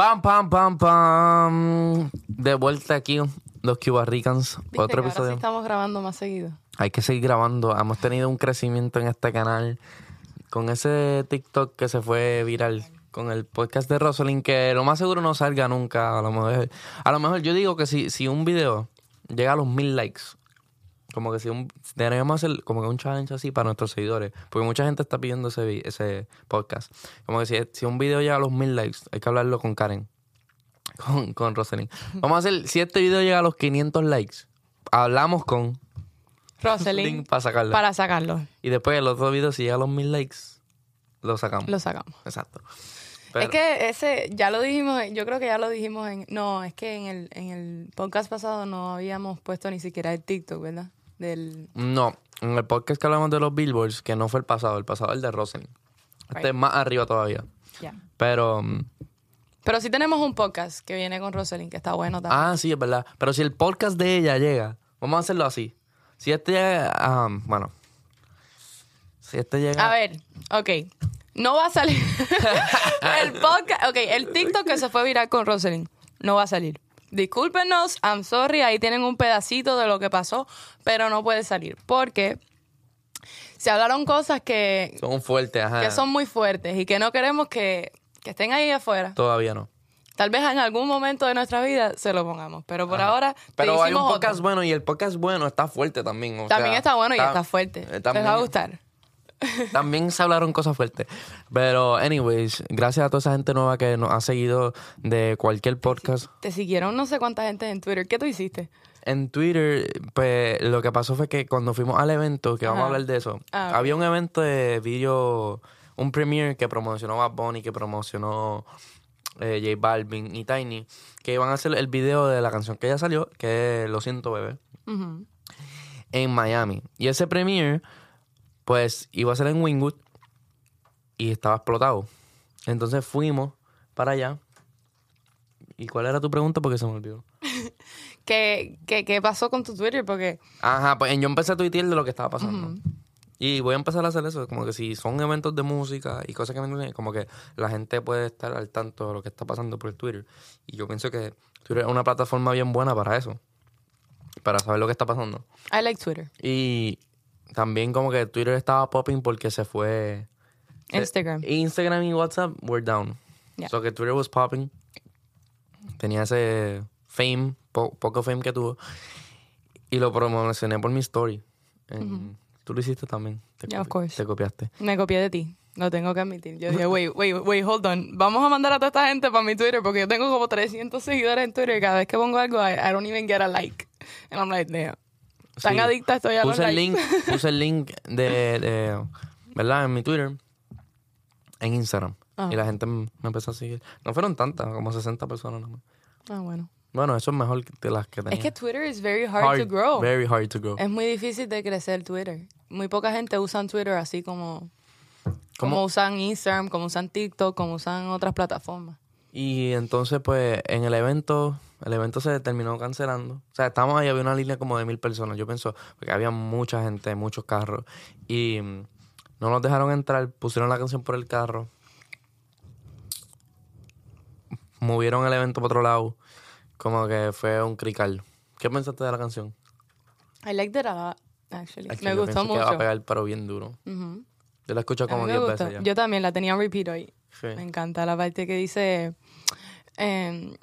Pam, pam, pam, pam. De vuelta aquí, los Cubarricans. Otro episodio. Ahora sí estamos grabando más seguido. Hay que seguir grabando. Hemos tenido un crecimiento en este canal. Con ese TikTok que se fue viral. Con el podcast de Rosalind, que lo más seguro no salga nunca. A lo mejor yo digo que si un video llega a los 1000 likes, como que si deberíamos hacer como que un challenge así para nuestros seguidores. Porque mucha gente está pidiendo ese podcast. Como que si un video llega a los 1000 likes, hay que hablarlo con Karen. Con Roselyn. Vamos a hacer, si este video llega a los 500 likes, hablamos con Roselyn para sacarlo. Y después el otro video, si llega a los 1000 likes, lo sacamos. Exacto. Pero, es que ese, ya lo dijimos, yo creo que ya lo dijimos en el podcast pasado no habíamos puesto ni siquiera el TikTok, ¿verdad? No, en el podcast que hablamos de los billboards, que no fue el pasado es el de Rosen. Right. Este es más arriba todavía. Yeah. Pero sí tenemos un podcast que viene con Roselyn, que está bueno también. Ah, sí, es verdad. Pero si el podcast de ella llega, vamos a hacerlo así. Si este llega... A ver, ok. No va a salir. El podcast... Ok, el TikTok que se fue viral con Roselyn no va a salir. Discúlpenos, I'm sorry. Ahí tienen un pedacito de lo que pasó, pero no puede salir. Porque... se hablaron cosas que... son fuertes, ajá. Que son muy fuertes y que no queremos que estén ahí afuera. Todavía no. Tal vez en algún momento de nuestra vida se lo pongamos, pero por ahora... Pero hay un podcast bueno y el podcast bueno está fuerte también. Está fuerte. Les va a gustar. También se hablaron cosas fuertes. Pero, anyways, gracias a toda esa gente nueva que nos ha seguido de cualquier podcast. Te siguieron no sé cuánta gente en Twitter. ¿Qué tú hiciste? En Twitter, pues, lo que pasó fue que cuando fuimos al evento, que vamos a hablar de eso, había un evento de video... un premiere que promocionó Bad Bunny, que promocionó J Balvin y Tiny, que iban a hacer el video de la canción que ya salió, que es Lo Siento Bebé, uh-huh, en Miami. Y ese premiere, pues, iba a ser en Wynwood y estaba explotado. Entonces fuimos para allá. ¿Y cuál era tu pregunta? Porque se me olvidó. ¿Qué pasó con tu Twitter? Porque... ajá, pues yo empecé a tuitear de lo que estaba pasando. Uh-huh. Y voy a empezar a hacer eso, como que si son eventos de música y cosas que me... como que la gente puede estar al tanto de lo que está pasando por el Twitter. Y yo pienso que Twitter es una plataforma bien buena para eso, para saber lo que está pasando. I like Twitter. Y también como que Twitter estaba popping porque se fue... Instagram. Instagram y WhatsApp were down. Yeah. So que Twitter was popping. Tenía ese fame, poco fame que tuvo. Y lo promocioné por mi story. Mm-hmm. Tú lo hiciste también. Te copiaste. Me copié de ti. Lo tengo que admitir. Yo dije, wait, hold on. Vamos a mandar a toda esta gente para mi Twitter porque yo tengo como 300 seguidores en Twitter y cada vez que pongo algo, I don't even get a like. And I'm like, damn. Tan adicta estoy a los likes. Puse el link de ¿verdad? En mi Twitter. En Instagram. Ajá. Y la gente me empezó a seguir. No fueron tantas, como 60 personas nomás. Ah, bueno. Bueno, eso es mejor que las que tenía. Es que Twitter is very hard to grow. Very hard to grow. Es muy difícil de crecer Twitter. Muy poca gente usan Twitter así como usan Instagram, como usan TikTok, como usan otras plataformas. Y entonces, pues, en el evento se terminó cancelando. O sea, estábamos ahí, había una línea como de 1000 personas. Yo pienso, porque había mucha gente, muchos carros. Y no nos dejaron entrar, pusieron la canción por el carro. Movieron el evento para otro lado. Como que fue un crical. ¿Qué pensaste de la canción? I liked it a lot, actually. Me gustó mucho. Que va a pegar el paro bien duro. Uh-huh. Yo la escucho como 10 veces ya. Yo también la tenía en repeat hoy. Sí. Me encanta la parte que dice...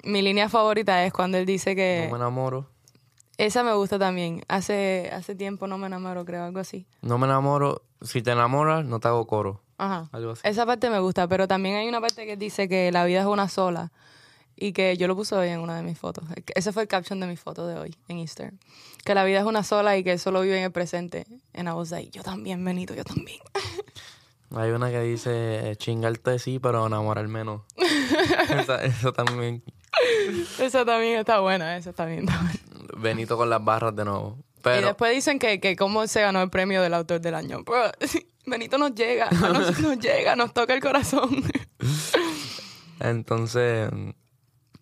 mi línea favorita es cuando él dice que... no me enamoro. Esa me gusta también. Hace tiempo no me enamoro, creo, algo así. No me enamoro. Si te enamoras, no te hago coro. Ajá. Algo así. Esa parte me gusta, pero también hay una parte que dice que la vida es una sola. Y que yo lo puse hoy en una de mis fotos. Ese fue el caption de mi foto de hoy en Instagram. Que la vida es una sola y que él solo vive en el presente. And I was like, yo también, Benito, yo también. Hay una que dice, chingarte sí, pero enamorarme no. Eso también. Eso también está buena, eso también está buena. Benito con las barras de nuevo. Pero... y después dicen que cómo se ganó el premio del autor del año. Bro, Benito nos llega, nos toca el corazón. Entonces...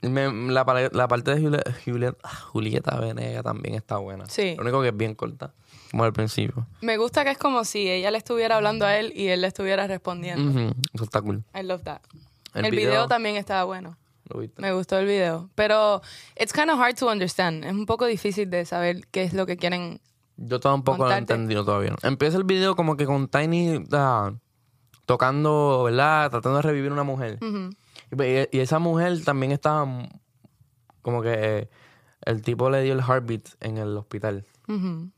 La parte de Julieta Venegas también está buena. Sí. Lo único que es bien corta, como al principio. Me gusta que es como si ella le estuviera hablando a él y él le estuviera respondiendo. Uh-huh. Eso está cool. I love that. El video también estaba bueno. ¿Lo viste? Me gustó el video. Pero it's kind of hard to understand. Es un poco difícil de saber qué es lo que quieren. Yo tampoco lo he entendido todavía. Empieza el video como que con Tiny tocando, ¿verdad? Tratando de revivir una mujer. Uh-huh. Y esa mujer también estaba como que el tipo le dio el heartbeat en el hospital. Uh-huh.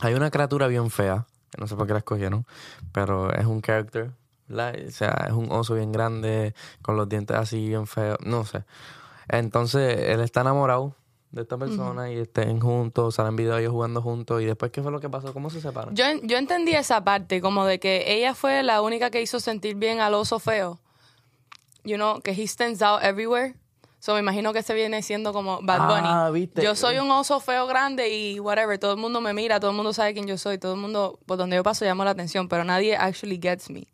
Hay una criatura bien fea. No sé por qué la escogieron, pero es un character, ¿verdad? O sea, es un oso bien grande, con los dientes así bien feos, no sé. Entonces, él está enamorado de esta persona, uh-huh, y estén juntos, salen videos ellos jugando juntos. ¿Y después qué fue lo que pasó? ¿Cómo se separan? Yo entendí esa parte, como de que ella fue la única que hizo sentir bien al oso feo. You know, que he stands out everywhere. So, me imagino que se viene siendo como Bad Bunny. Ah, ¿viste? Yo soy un oso feo grande y whatever. Todo el mundo me mira, todo el mundo sabe quién yo soy. Todo el mundo, por donde yo paso, llamo la atención. Pero nadie actually gets me.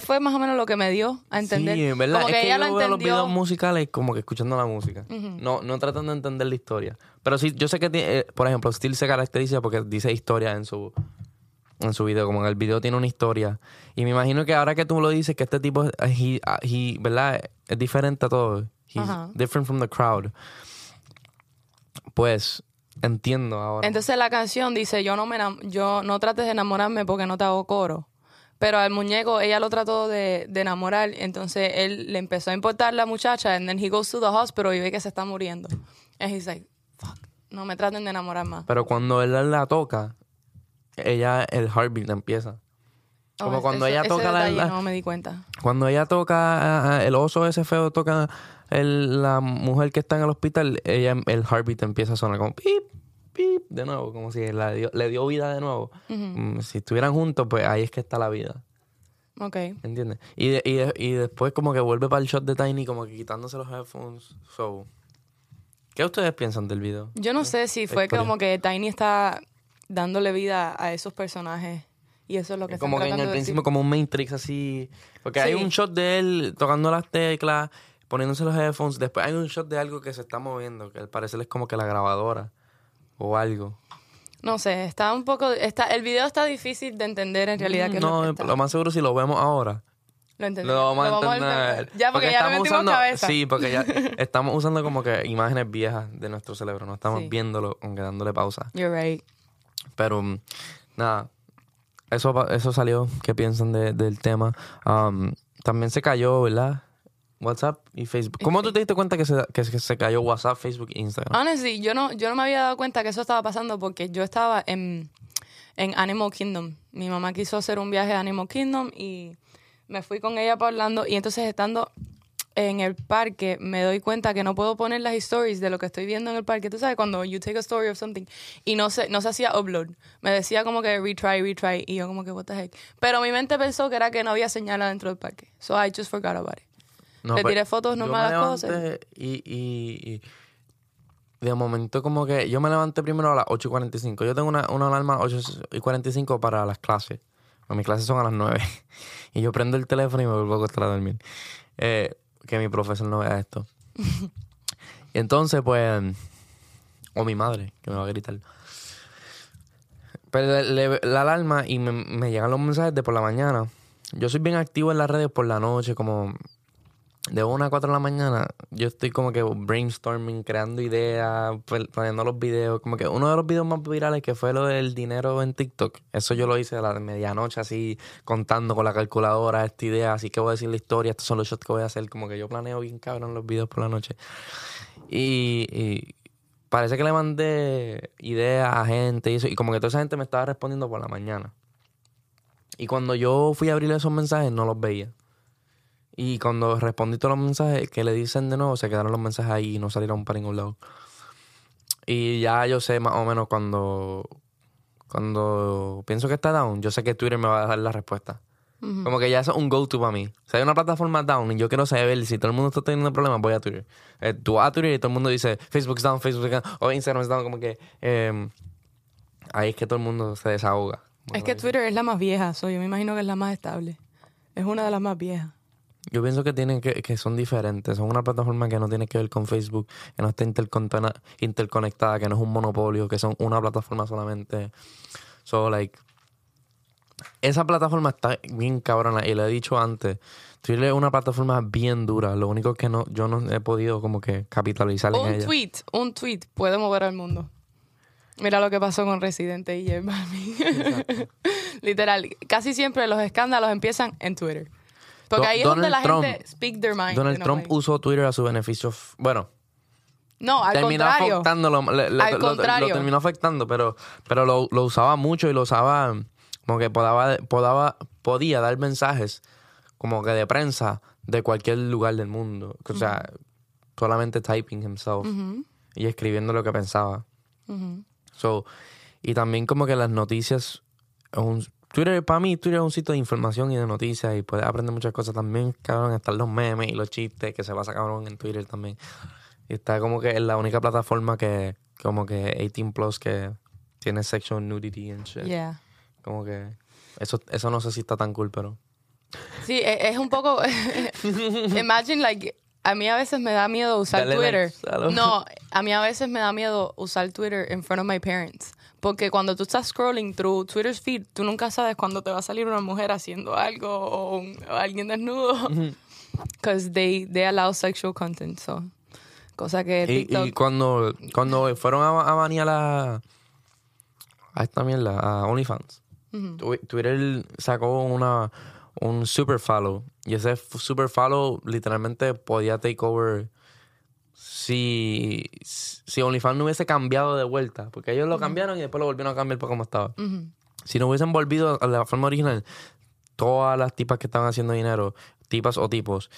Fue más o menos lo que me dio a entender. Sí, ¿verdad? Como es que ella yo lo veo entendió. Los videos musicales como que escuchando la música. Uh-huh. No tratando de entender la historia. Pero sí, yo sé que, tiene, por ejemplo, Steel se caracteriza porque dice historia en su video. Como en el video tiene una historia. Y me imagino que ahora que tú lo dices, que este tipo, ¿verdad? Es diferente a todo. He's different from the crowd. Pues entiendo ahora. Entonces la canción dice, yo no trates de enamorarme porque no te hago coro. Pero al muñeco ella lo trató de enamorar, entonces él le empezó a importar la muchacha, and then he goes to the hospital y ve que se está muriendo. And he's like, fuck, no me traten de enamorar más. Pero cuando él la toca, ella el heartbeat empieza. Como cuando ella toca la... No me di cuenta. Cuando ella toca, el oso ese feo toca la mujer que está en el hospital, ella el heartbeat empieza a sonar como pip, pip, de nuevo, como si le dio vida de nuevo. Uh-huh. Si estuvieran juntos, pues ahí es que está la vida. Ok. ¿Entiendes? Y después como que vuelve para el shot de Tiny como que quitándose los headphones. So, ¿qué ustedes piensan del video? Yo no sé si fue como que Tiny está dándole vida a esos personajes. Y eso es lo que como que en el principio decir, como un Matrix así. Porque sí, hay un shot de él tocando las teclas, poniéndose los headphones. Después hay un shot de algo que se está moviendo, que al parecer es como que la grabadora o algo. No sé, está un poco... el video está difícil de entender en realidad. Lo más seguro si lo vemos ahora. Lo entendemos. Lo vamos a entender. Ya, porque ya lo metimos usando, cabeza. Sí, porque ya estamos usando como que imágenes viejas de nuestro cerebro. No estamos viéndolo, aunque dándole pausa. You're right. Pero, nada... Eso salió. ¿Qué piensan del tema? También se cayó, ¿verdad? WhatsApp y Facebook. ¿Cómo tú te diste cuenta que se cayó WhatsApp, Facebook e Instagram? Honestly, yo no me había dado cuenta que eso estaba pasando porque yo estaba en Animal Kingdom. Mi mamá quiso hacer un viaje a Animal Kingdom y me fui con ella para Orlando. Y entonces, estando en el parque, me doy cuenta que no puedo poner las stories de lo que estoy viendo en el parque. Tú sabes, cuando you take a story of something y no se hacía upload. Me decía como que retry. Y yo como que what the heck. Pero mi mente pensó que era que no había señal adentro del parque. So I just forgot about it. Le tiré fotos normales a las cosas. Y de momento como que yo me levanté primero a las 8:45. Yo tengo una alarma a las 8:45 para las clases. Bueno, mis clases son a las 9. Y yo prendo el teléfono y me vuelvo a acostar a dormir. Que mi profesor no vea esto. Y entonces, pues... O mi madre, que me va a gritar. Pero la alarma y me llegan los mensajes de por la mañana. Yo soy bien activo en las redes por la noche, como... De 1 a 4 de la mañana, yo estoy como que brainstorming, creando ideas, planeando los videos. Como que uno de los videos más virales que fue lo del dinero en TikTok. Eso yo lo hice a la medianoche así, contando con la calculadora esta idea. Así que voy a decir la historia, estos son los shots que voy a hacer. Como que yo planeo bien cabrón los videos por la noche. Y parece que le mandé ideas a gente y eso. Y como que toda esa gente me estaba respondiendo por la mañana. Y cuando yo fui a abrir esos mensajes, no los veía. Y cuando respondí todos los mensajes que le dicen de nuevo, se quedaron los mensajes ahí y no salieron para ningún lado. Y ya yo sé más o menos cuando pienso que está down, yo sé que Twitter me va a dar la respuesta. Uh-huh. Como que ya eso es un go-to para mí. Si hay una plataforma down y yo quiero saber si todo el mundo está teniendo problemas, voy a Twitter. Tú vas a Twitter y todo el mundo dice Facebook's down, o Instagram's down, como que... ahí es que todo el mundo se desahoga. Es que Twitter es la más vieja, yo me imagino que es la más estable. Es una de las más viejas. Yo pienso que tienen que son diferentes. Son una plataforma que no tiene que ver con Facebook, que no está interconectada, que no es un monopolio, que son una plataforma solamente. Esa plataforma está bien cabrona. Y lo he dicho antes. Twitter es una plataforma bien dura. Lo único es que no, yo no he podido como que capitalizar en ella. Un tweet puede mover al mundo. Mira lo que pasó con Residente y J Balvin. Literal, casi siempre los escándalos empiezan en Twitter. Porque ahí es donde la gente speak their mind. Donald Trump usó Twitter a su beneficio. Bueno, no, al contrario. Lo terminó afectando, pero lo usaba mucho y lo usaba como que podía dar mensajes como que de prensa de cualquier lugar del mundo. O sea, solamente typing himself y escribiendo lo que pensaba. So, y también como que las noticias, Twitter, para mí Twitter es un sitio de información y de noticias y puedes aprender muchas cosas también, cabrón. Están los memes y los chistes que se pasa, cabrón, en Twitter también. Y está como que es la única plataforma que como que 18 plus que tiene sexual nudity and shit. Yeah. Como que eso no sé si está tan cool, pero sí, es un poco imagine like. A mí a veces me da miedo usar Twitter. No, a mí a veces me da miedo usar Twitter in front of my parents. Porque cuando tú estás scrolling through Twitter's feed, tú nunca sabes cuándo te va a salir una mujer haciendo algo o alguien desnudo. Because they allow sexual content. So. Cosa que TikTok... Y cuando fueron a banear a esta mierda, a OnlyFans, Twitter sacó un super follow. Y ese super follow literalmente podía take over si OnlyFans no hubiese cambiado de vuelta. Porque ellos lo cambiaron y después lo volvieron a cambiar por como estaba. Si no hubiesen volvido a la forma original, todas las tipas que estaban haciendo dinero, tipas o tipos,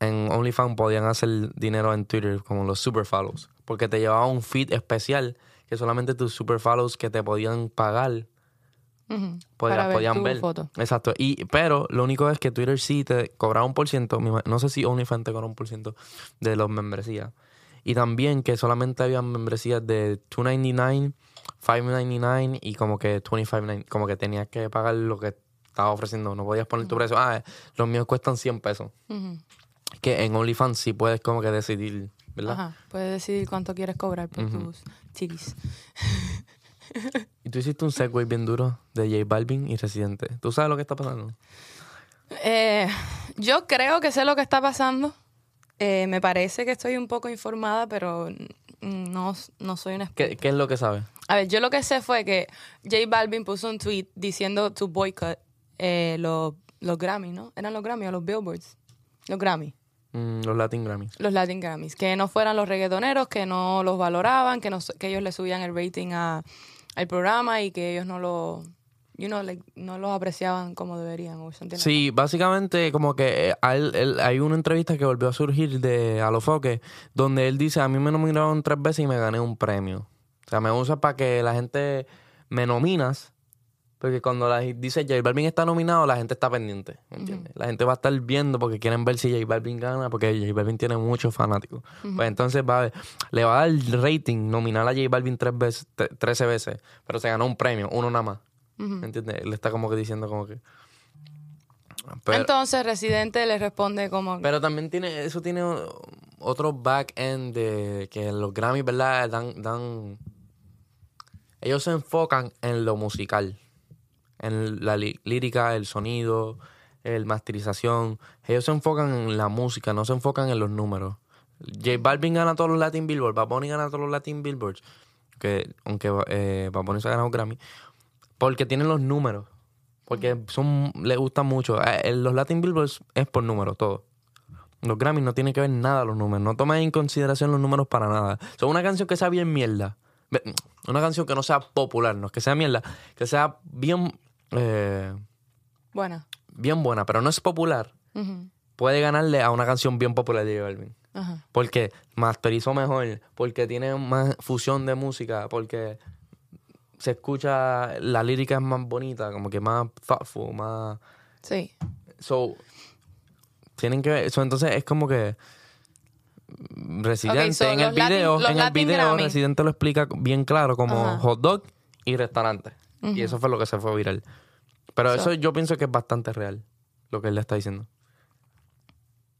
en OnlyFans podían hacer dinero en Twitter como los super follows. Porque te llevaba un feed especial que solamente tus super follows que te podían pagar podían ver. Foto. Exacto. Pero lo único es que Twitter sí te cobraba 1%. No sé si OnlyFans te cobraba 1% de los membresías. Y también que solamente había membresías de $2.99, $5.99 y como que $25.99. Como que tenías que pagar lo que estaba ofreciendo. No podías poner tu precio. Los míos cuestan $100. Que en OnlyFans sí puedes como que decidir, ¿verdad? Ajá. Puedes decidir cuánto quieres cobrar por tus chiris. Y tú hiciste un segue bien duro de J Balvin y Residente. ¿Tú sabes lo que está pasando? Yo creo que sé lo que está pasando. Me parece que estoy un poco informada, pero no soy una experta. ¿Qué es lo que sabes? A ver, yo lo que sé fue que J Balvin puso un tweet diciendo to boycott los Grammy, ¿no? ¿Eran los Grammy o los Billboards? Los Grammy. Los Latin Grammys. Los Latin Grammys. Que no fueran los reggaetoneros, que no los valoraban, que ellos le subían el rating al programa y que ellos no los apreciaban como deberían. Sí, básicamente como que hay una entrevista que volvió a surgir de Alofoque donde él dice, a mí me nominaron 3 veces y me gané un premio. O sea, me usa para que la gente me nominas. Porque cuando dice J Balvin está nominado, la gente está pendiente, ¿entiendes? La gente va a estar viendo porque quieren ver si J Balvin gana, porque J Balvin tiene muchos fanáticos. Pues entonces le va a dar el rating nominar a J Balvin 13 veces, pero se ganó un premio, uno nada más, ¿entiendes? Le está como que diciendo como que... Pero, entonces Residente le responde como... Pero también tiene otro back-end de que los Grammys, ¿verdad? Dan ellos se enfocan en lo musical. En la lírica, el sonido, el masterización. Ellos se enfocan en la música, no se enfocan en los números. J Balvin gana todos los Latin Billboards, Bad Bunny gana todos los Latin Billboards, aunque Bad Bunny se ha ganado Grammy, porque tienen los números, porque le gustan mucho. Los Latin Billboards es por números, todo. Los Grammys no tienen que ver nada los números, no toman en consideración los números para nada. Son una canción que sea bien mierda. Una canción que no sea popular, no es que sea mierda, que sea bien... buena. Bien buena, pero no es popular. Puede ganarle a una canción bien popular de J Balvin. Porque masterizó mejor, porque tiene más fusión de música, porque se escucha, la lírica es más bonita, como que más thoughtful, más... Sí. So, tienen que ver... eso entonces es como que... Residente, okay, so en el video Residente lo explica bien claro como hot dog y restaurante. Y eso fue lo que se fue viral. Pero eso yo pienso que es bastante real lo que él le está diciendo.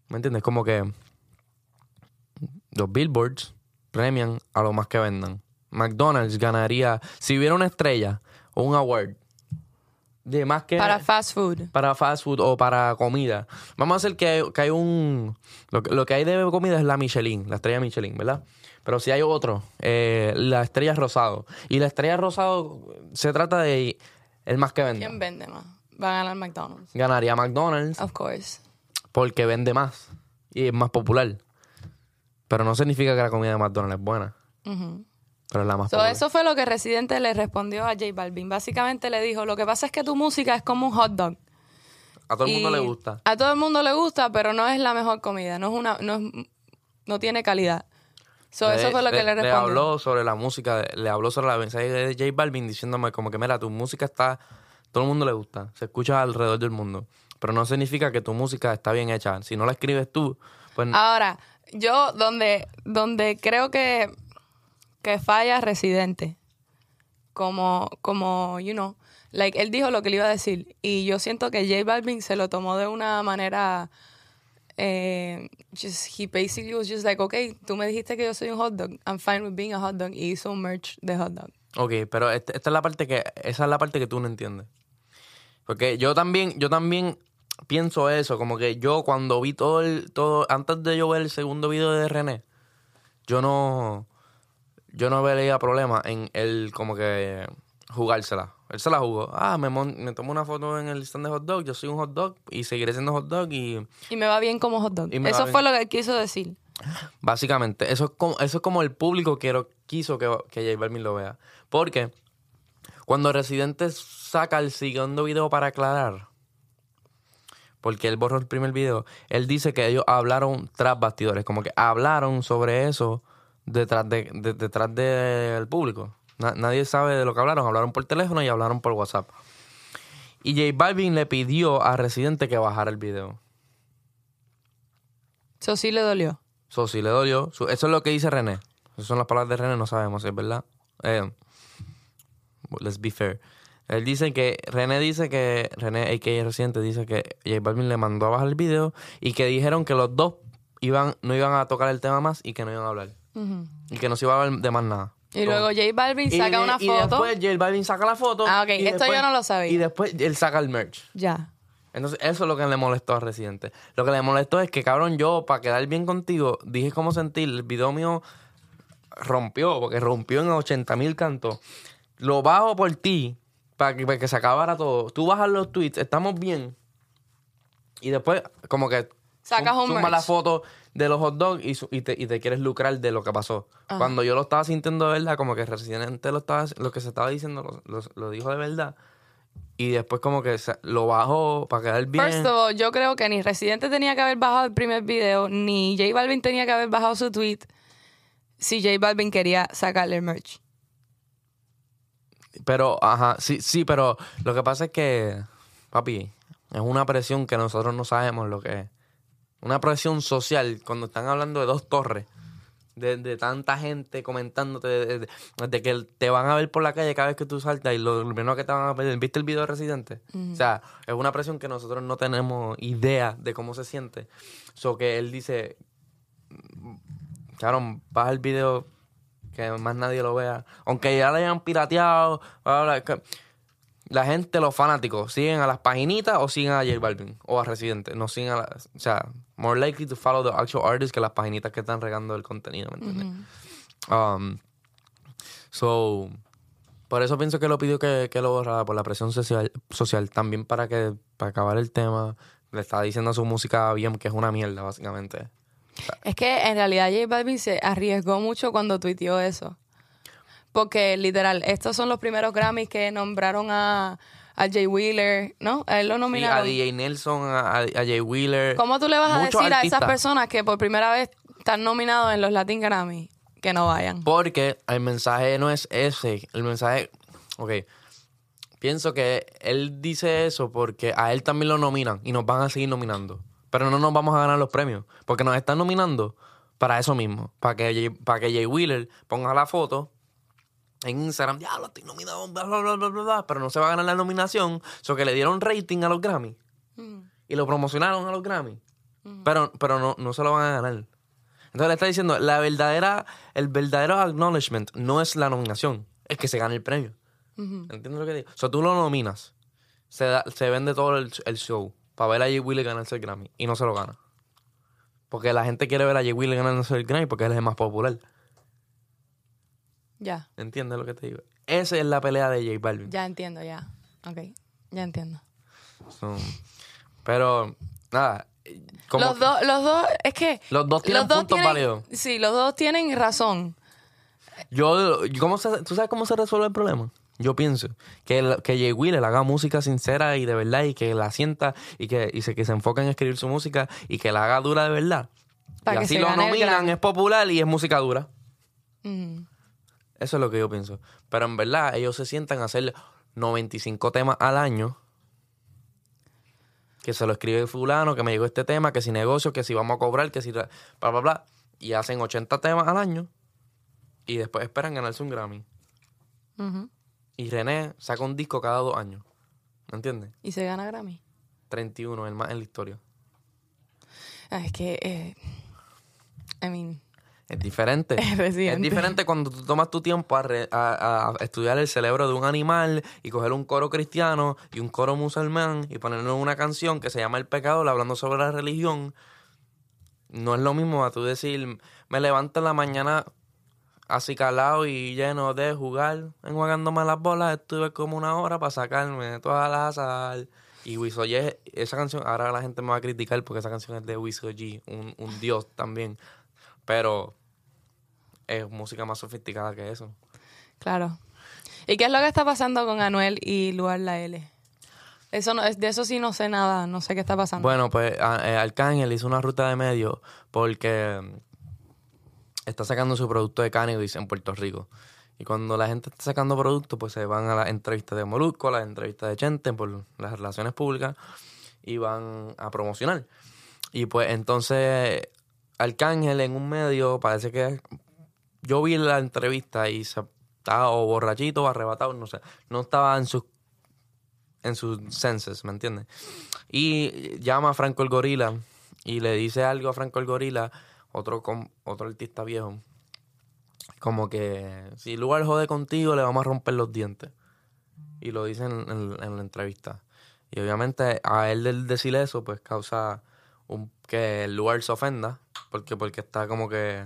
¿Me entiendes? Como que los billboards premian a lo más que vendan. McDonald's ganaría, si hubiera una estrella o un award de más que... Para fast food. Para fast food o para comida. Vamos a hacer que hay un... Lo que hay de comida es la Michelin, la estrella Michelin, ¿verdad? Pero si hay otro, la estrella Rosado. Y la estrella Rosado se trata de el más que vende. ¿Quién vende más? Va a ganar McDonald's. Ganaría McDonald's. Of course. Porque vende más y es más popular. Pero no significa que la comida de McDonald's es buena. Uh-huh. Pero es la más popular. Eso fue lo que Residente le respondió a J Balvin. Básicamente le dijo, lo que pasa es que tu música es como un hot dog. A todo el mundo le gusta. A todo el mundo le gusta, pero no es la mejor comida. No es una, no tiene calidad. Eso fue lo que le respondió. Le habló sobre la música, le habló sobre la mensaje de J Balvin diciéndome como que, mira, tu música está... Todo el mundo le gusta, se escucha alrededor del mundo. Pero no significa que tu música está bien hecha. Si no la escribes tú, pues... Ahora, yo donde creo que falla Residente. Como you know, like él dijo lo que le iba a decir y yo siento que J Balvin se lo tomó de una manera he basically was just like, okay, tú me dijiste que yo soy un hot dog, I'm fine with being a hot dog, y hizo un merch de hot dog. Okay, pero esta es la parte que tú no entiendes. Porque yo también pienso eso, como que yo cuando vi todo antes de yo ver el segundo video de René, yo no veía problema en él como que jugársela. Él se la jugó. Me tomo una foto en el stand de hot dog, yo soy un hot dog y seguiré siendo hot dog y me va bien como hot dog. Eso fue lo que él quiso decir. Básicamente, eso es como el público quiso que J Balvin lo vea. Porque cuando Residente saca el segundo video para aclarar, porque él borró el primer video, él dice que ellos hablaron tras bastidores, como que hablaron sobre eso detrás del público. Nadie sabe de lo que hablaron por teléfono y hablaron por WhatsApp. Y J Balvin le pidió a Residente que bajara el video. Eso sí le dolió. Eso es lo que dice René. Esas son las palabras de René, no sabemos, ¿es verdad? Let's be fair. Él dice que... René, a.k.a. Residente, dice que J Balvin le mandó a bajar el video y que dijeron que los dos no iban a tocar el tema más y que no iban a hablar. Uh-huh. Y que no se iba a hablar de más nada. Y luego J Balvin saca una foto. Y después J Balvin saca la foto. Okay. Esto después, yo no lo sabía. Y después él saca el merch. Ya. Entonces, eso es lo que le molestó a Residente. Lo que le molestó es que, cabrón, yo, para quedar bien contigo, dije cómo sentir. El video mío rompió en 80,000 cantos. Lo bajo por ti, para que se acabara todo. Tú bajas los tweets, estamos bien. Y después, como que... Sacas un merch. Suma la foto de los hot dogs y te quieres lucrar de lo que pasó. Ajá. Cuando yo lo estaba sintiendo de verdad, como que Residente lo que se estaba diciendo lo dijo de verdad. Y después como que lo bajó para quedar bien. First of all, yo creo que ni Residente tenía que haber bajado el primer video, ni J Balvin tenía que haber bajado su tweet si J Balvin quería sacarle el merch. Pero, sí, pero lo que pasa es que, papi, es una presión que nosotros no sabemos lo que es. Una presión social, cuando están hablando de dos torres, de tanta gente comentándote, de que te van a ver por la calle cada vez que tú saltas y lo primero que te van a ver, ¿viste el video de Residente? Uh-huh. O sea, es una presión que nosotros no tenemos idea de cómo se siente. So que él dice, cabrón, baja el video que más nadie lo vea. Aunque ya lo hayan pirateado, la gente, los fanáticos, siguen a las paginitas o siguen a J Balvin o a Residente. No siguen a las... O sea, more likely to follow the actual artists que las paginitas que están regando el contenido, ¿me entiendes? Uh-huh. So, por eso pienso que lo pidió que lo borrara, por la presión social. También para acabar el tema, le estaba diciendo a su música bien que es una mierda, básicamente. O sea, es que en realidad J Balvin se arriesgó mucho cuando tuiteó eso. Porque, literal, estos son los primeros Grammys que nombraron a Jay Wheeler, ¿no? A él lo nominaron. Sí, a DJ Nelson, a Jay Wheeler. ¿Cómo tú le vas a decir a esas personas que por primera vez están nominados en los Latin Grammys que no vayan? Porque el mensaje no es ese. El mensaje... Ok. Pienso que él dice eso porque a él también lo nominan y nos van a seguir nominando. Pero no nos vamos a ganar los premios porque nos están nominando para eso mismo. Para que Jay Wheeler ponga la foto... en Instagram, diablo, estoy nominado, bla, bla, bla, bla, bla, pero no se va a ganar la nominación. So que le dieron rating a los Grammy. Uh-huh. Y lo promocionaron a los Grammy. Uh-huh. Pero no se lo van a ganar. Entonces le está diciendo, el verdadero acknowledgement no es la nominación, es que se gane el premio. Uh-huh. ¿Entiendes lo que digo? O sea, tú lo nominas. se vende todo el show para ver a Jay Wheeler ganarse el Grammy y no se lo gana. Porque la gente quiere ver a Jay Wheeler ganarse el Grammy porque él es el más popular. Ya. ¿Entiendes lo que te digo? Esa es la pelea de J Balvin. Ya entiendo, ya. Ok, ya entiendo. So, pero, nada. Los dos tienen puntos válidos. Sí, los dos tienen razón. ¿Tú sabes cómo se resuelve el problema? Yo pienso que Jay Wheeler haga música sincera y de verdad, y que la sienta y que se enfoque en escribir su música y que la haga dura de verdad. Para y así lo nominan, es popular y es música dura. Uh-huh. Eso es lo que yo pienso. Pero en verdad, ellos se sientan a hacer 95 temas al año. Que se lo escribe fulano, que me llegó este tema, que si negocio, que si vamos a cobrar, que si... bla, bla, bla. Y hacen 80 temas al año. Y después esperan ganarse un Grammy. Uh-huh. Y René saca un disco cada 2 años. ¿Me entiendes? ¿Y se gana Grammy? 31, el más en la historia. Es que... Es diferente. Es diferente cuando tú tomas tu tiempo a estudiar el cerebro de un animal y coger un coro cristiano y un coro musulmán y ponerle una canción que se llama El Pecador hablando sobre la religión. No es lo mismo a tú decir, me levanto en la mañana acicalado y lleno de jugar, enjuagándome las bolas, estuve como 1 hora para sacarme todas las sal. Y Wiso G, esa canción, ahora la gente me va a criticar porque esa canción es de Wiso G, un dios también. Pero... es música más sofisticada que eso. Claro. ¿Y qué es lo que está pasando con Anuel y Luar La L? Eso no, de eso sí no sé nada. No sé qué está pasando. Bueno, pues Arcángel hizo una ruta de medio porque está sacando su producto de cannabis en Puerto Rico. Y cuando la gente está sacando productos, pues se van a las entrevistas de Molusco, a las entrevistas de Chente por las relaciones públicas y van a promocionar. Y pues entonces Arcángel en un medio parece que... yo vi la entrevista y estaba o borrachito o arrebatado, no sé. No estaba en sus senses, ¿me entiendes? Y llama a Franco el Gorila y le dice algo a Franco el Gorila, otro artista viejo. Como que, si Lugar jode contigo, le vamos a romper los dientes. Y lo dice en la entrevista. Y obviamente a él decir eso, pues causa que el Lugar se ofenda. Porque está como que...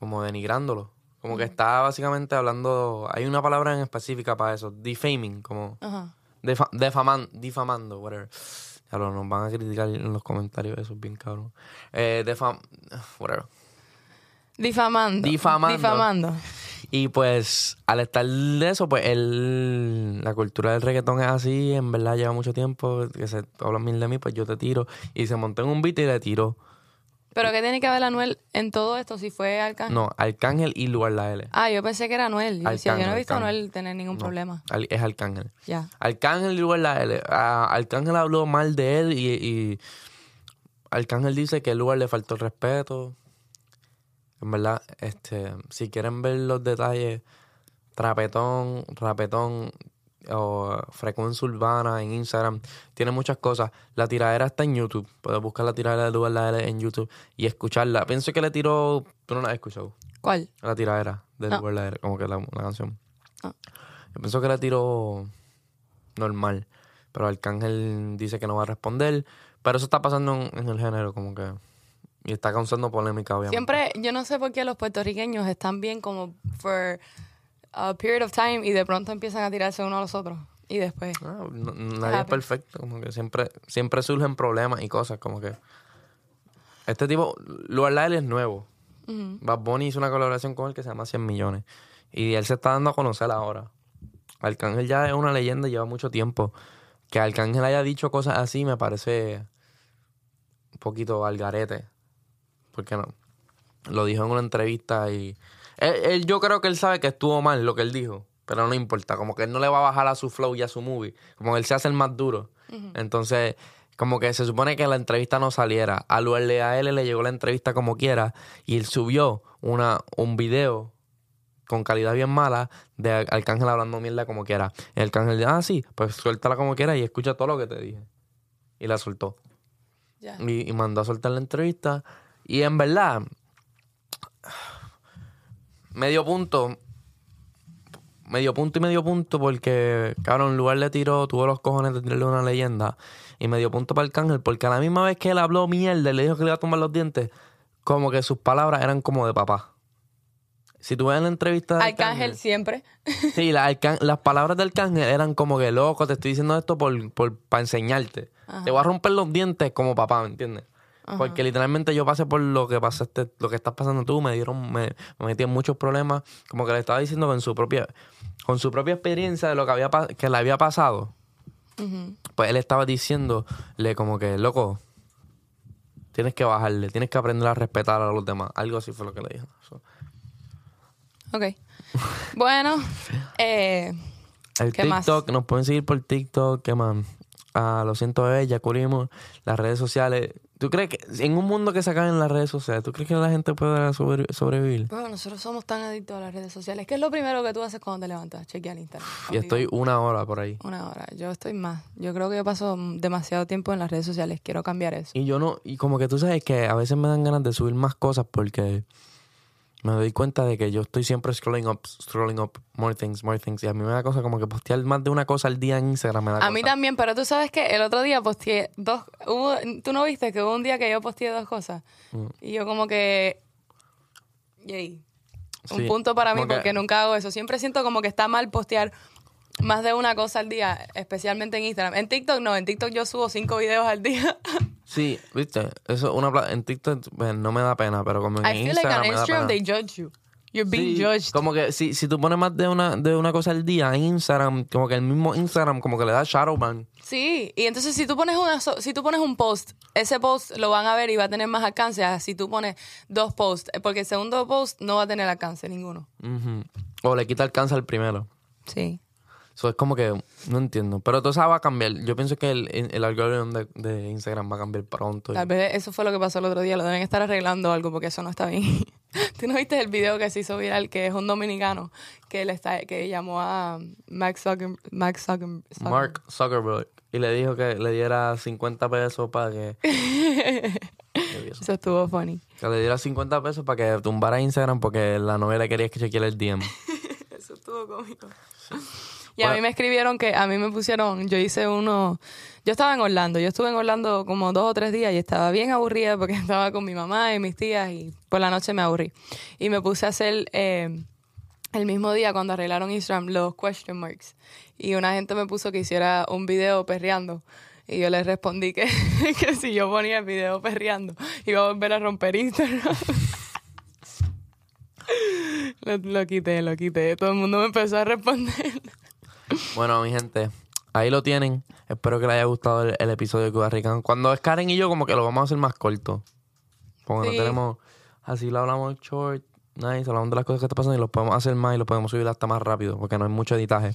como denigrándolo. Como que está básicamente hablando... hay una palabra en específica para eso. Defaming. Como... uh-huh. Difamando. Whatever. Ya nos van a criticar en los comentarios. Eso es bien cabrón. Whatever. Difamando. Y pues, al estar de eso, pues la cultura del reggaetón es así. En verdad lleva mucho tiempo. Que se hablan mil de mí, pues yo te tiro. Y se montó en un beat y le tiró. ¿Pero qué tiene que ver Anuel en todo esto? Si fue Arcángel. No, Arcángel y Luar La L. Ah, yo pensé que era Anuel. Yo no he visto a Anuel tener ningún problema. Es Arcángel. Ya. Arcángel y Luar La L. Arcángel habló mal de él y Arcángel dice que Luar le faltó el respeto. En verdad, si quieren ver los detalles, Rapetón o Frecuencia Urbana en Instagram, tiene muchas cosas. La tiradera está en YouTube. Puedes buscar la tiradera de Luar La L en YouTube y escucharla. Pienso que le tiró... ¿Tú no la has escuchado? ¿Cuál? La tiradera de Luar La L, como que la canción. No. Yo pienso que la tiró normal, pero Arcángel dice que no va a responder. Pero eso está pasando en el género, como que... y está causando polémica, obviamente. Siempre, yo no sé por qué los puertorriqueños están bien como... for a period of time y de pronto empiezan a tirarse uno a los otros y después nadie es perfecto, como que siempre surgen problemas y cosas, como que este tipo Luar La L es nuevo. Uh-huh. Bad Bunny hizo una colaboración con él que se llama 100 Millones y él se está dando a conocer ahora. Arcángel ya es una leyenda, lleva mucho tiempo. Que Arcángel haya dicho cosas así me parece un poquito al garete, porque no lo dijo en una entrevista y Él, yo creo que él sabe que estuvo mal lo que él dijo, pero no importa, como que él no le va a bajar a su flow y a su movie, como que él se hace el más duro. Uh-huh. Entonces, como que se supone que la entrevista no saliera. A Luar La L le llegó la entrevista como quiera y él subió un video con calidad bien mala de Arcángel hablando mierda como quiera. Y Arcángel dice, sí, pues suéltala como quiera y escucha todo lo que te dije. Y la soltó. Yeah. Y mandó a soltar la entrevista y en verdad... medio punto medio punto y medio punto porque, cabrón, Luar le tiró, tuvo los cojones de tirarle una leyenda. Y medio punto para Arcángel porque a la misma vez que él habló mierda y le dijo que le iba a tomar los dientes, como que sus palabras eran como de papá. Si tú ves la entrevista de Arcángel siempre. Sí, las palabras de Arcángel eran como que, loco, te estoy diciendo esto para enseñarte. Ajá. Te voy a romper los dientes como papá, ¿me entiendes? Ajá. Porque literalmente yo pasé por lo que pasaste, lo que estás pasando tú, me metí en muchos problemas, como que le estaba diciendo que en su propia, con su propia experiencia de lo que había que le había pasado. Uh-huh. Pues él estaba diciéndole como que, loco, tienes que bajarle, tienes que aprender a respetar a los demás. Algo así fue lo que le dijo. Ok. Bueno, el ¿qué TikTok, más? Nos pueden seguir por TikTok, ¿qué más? Lo siento, bebé, ya cubrimos las redes sociales. ¿Tú crees que en un mundo que se acaben las redes sociales, tú crees que la gente puede sobrevivir? Bueno, nosotros somos tan adictos a las redes sociales. ¿Qué es lo primero que tú haces cuando te levantas? Chequear Instagram. Y estoy una hora por ahí. Una hora. Yo estoy más. Yo creo que yo paso demasiado tiempo en las redes sociales. Quiero cambiar eso. Y yo no... Y como que tú sabes que a veces me dan ganas de subir más cosas porque... Me doy cuenta de que yo estoy siempre scrolling up, more things. Y a mí me da cosa como que postear más de una cosa al día en Instagram. Me da a cosa. Mí también, pero tú sabes que el otro día posteé ¿tú no viste que hubo un día que yo posteé dos cosas? Mm. Y yo como que... Yay. Sí, un punto para mí porque nunca hago eso. Siempre siento como que está mal postear más de una cosa al día, especialmente en Instagram. En TikTok no, en TikTok yo subo 5 videos al día. Sí, viste, eso en TikTok no me da pena, pero como en Instagram like on Instagram me da pena. They judge you. You're being judged. Como que si tú pones más de una cosa al día en Instagram, como que el mismo Instagram como que le da shadow ban. Sí, y entonces si tú pones un post, ese post lo van a ver y va a tener más alcance si tú pones dos posts, porque el segundo post no va a tener alcance ninguno. Uh-huh. O le quita alcance al primero. Sí. Eso es como que no entiendo. Pero todo eso va a cambiar. Yo pienso que el algoritmo de Instagram va a cambiar pronto. Tal vez eso fue lo que pasó el otro día. Lo deben estar arreglando algo porque eso no está bien. ¿Tú no viste el video que se hizo viral? Que es un dominicano que llamó a Mark Zuckerberg. Y le dijo que le diera $50 para que... Eso estuvo funny. Que le diera $50 para que tumbara Instagram porque la novela quería que chequeara el DM. Eso estuvo cómico. Sí. Y bueno, a mí me escribieron yo estaba en Orlando, yo estuve en Orlando como 2 o 3 días y estaba bien aburrida porque estaba con mi mamá y mis tías y por la noche me aburrí. Y me puse a hacer el mismo día cuando arreglaron Instagram los question marks y una gente me puso que hiciera un video perreando y yo les respondí que si yo ponía el video perreando iba a volver a romper Instagram. Lo quité, todo el mundo me empezó a responder. Bueno, mi gente, ahí lo tienen. Espero que les haya gustado el episodio de Cubarricán. Cuando es Karen y yo, como que lo vamos a hacer más corto. Porque sí. No tenemos... Así lo hablamos short, nice, hablamos de las cosas que te pasan y los podemos hacer más y los podemos subir hasta más rápido porque no hay mucho editaje.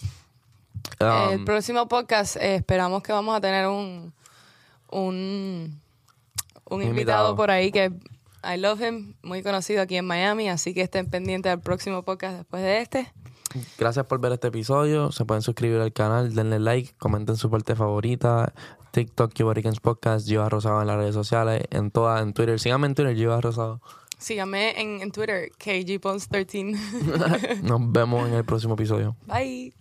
El próximo podcast esperamos que vamos a tener un invitado por ahí que... I love him, muy conocido aquí en Miami, así que estén pendientes al próximo podcast después de este. Gracias por ver este episodio. Se pueden suscribir al canal, denle like, comenten su parte favorita. TikTok, Cubaricans Podcast, Gioha Rosado en las redes sociales, en Twitter. Síganme en Twitter, Gioha Rosado. Síganme en Twitter, KGpons13. Nos vemos en el próximo episodio. Bye.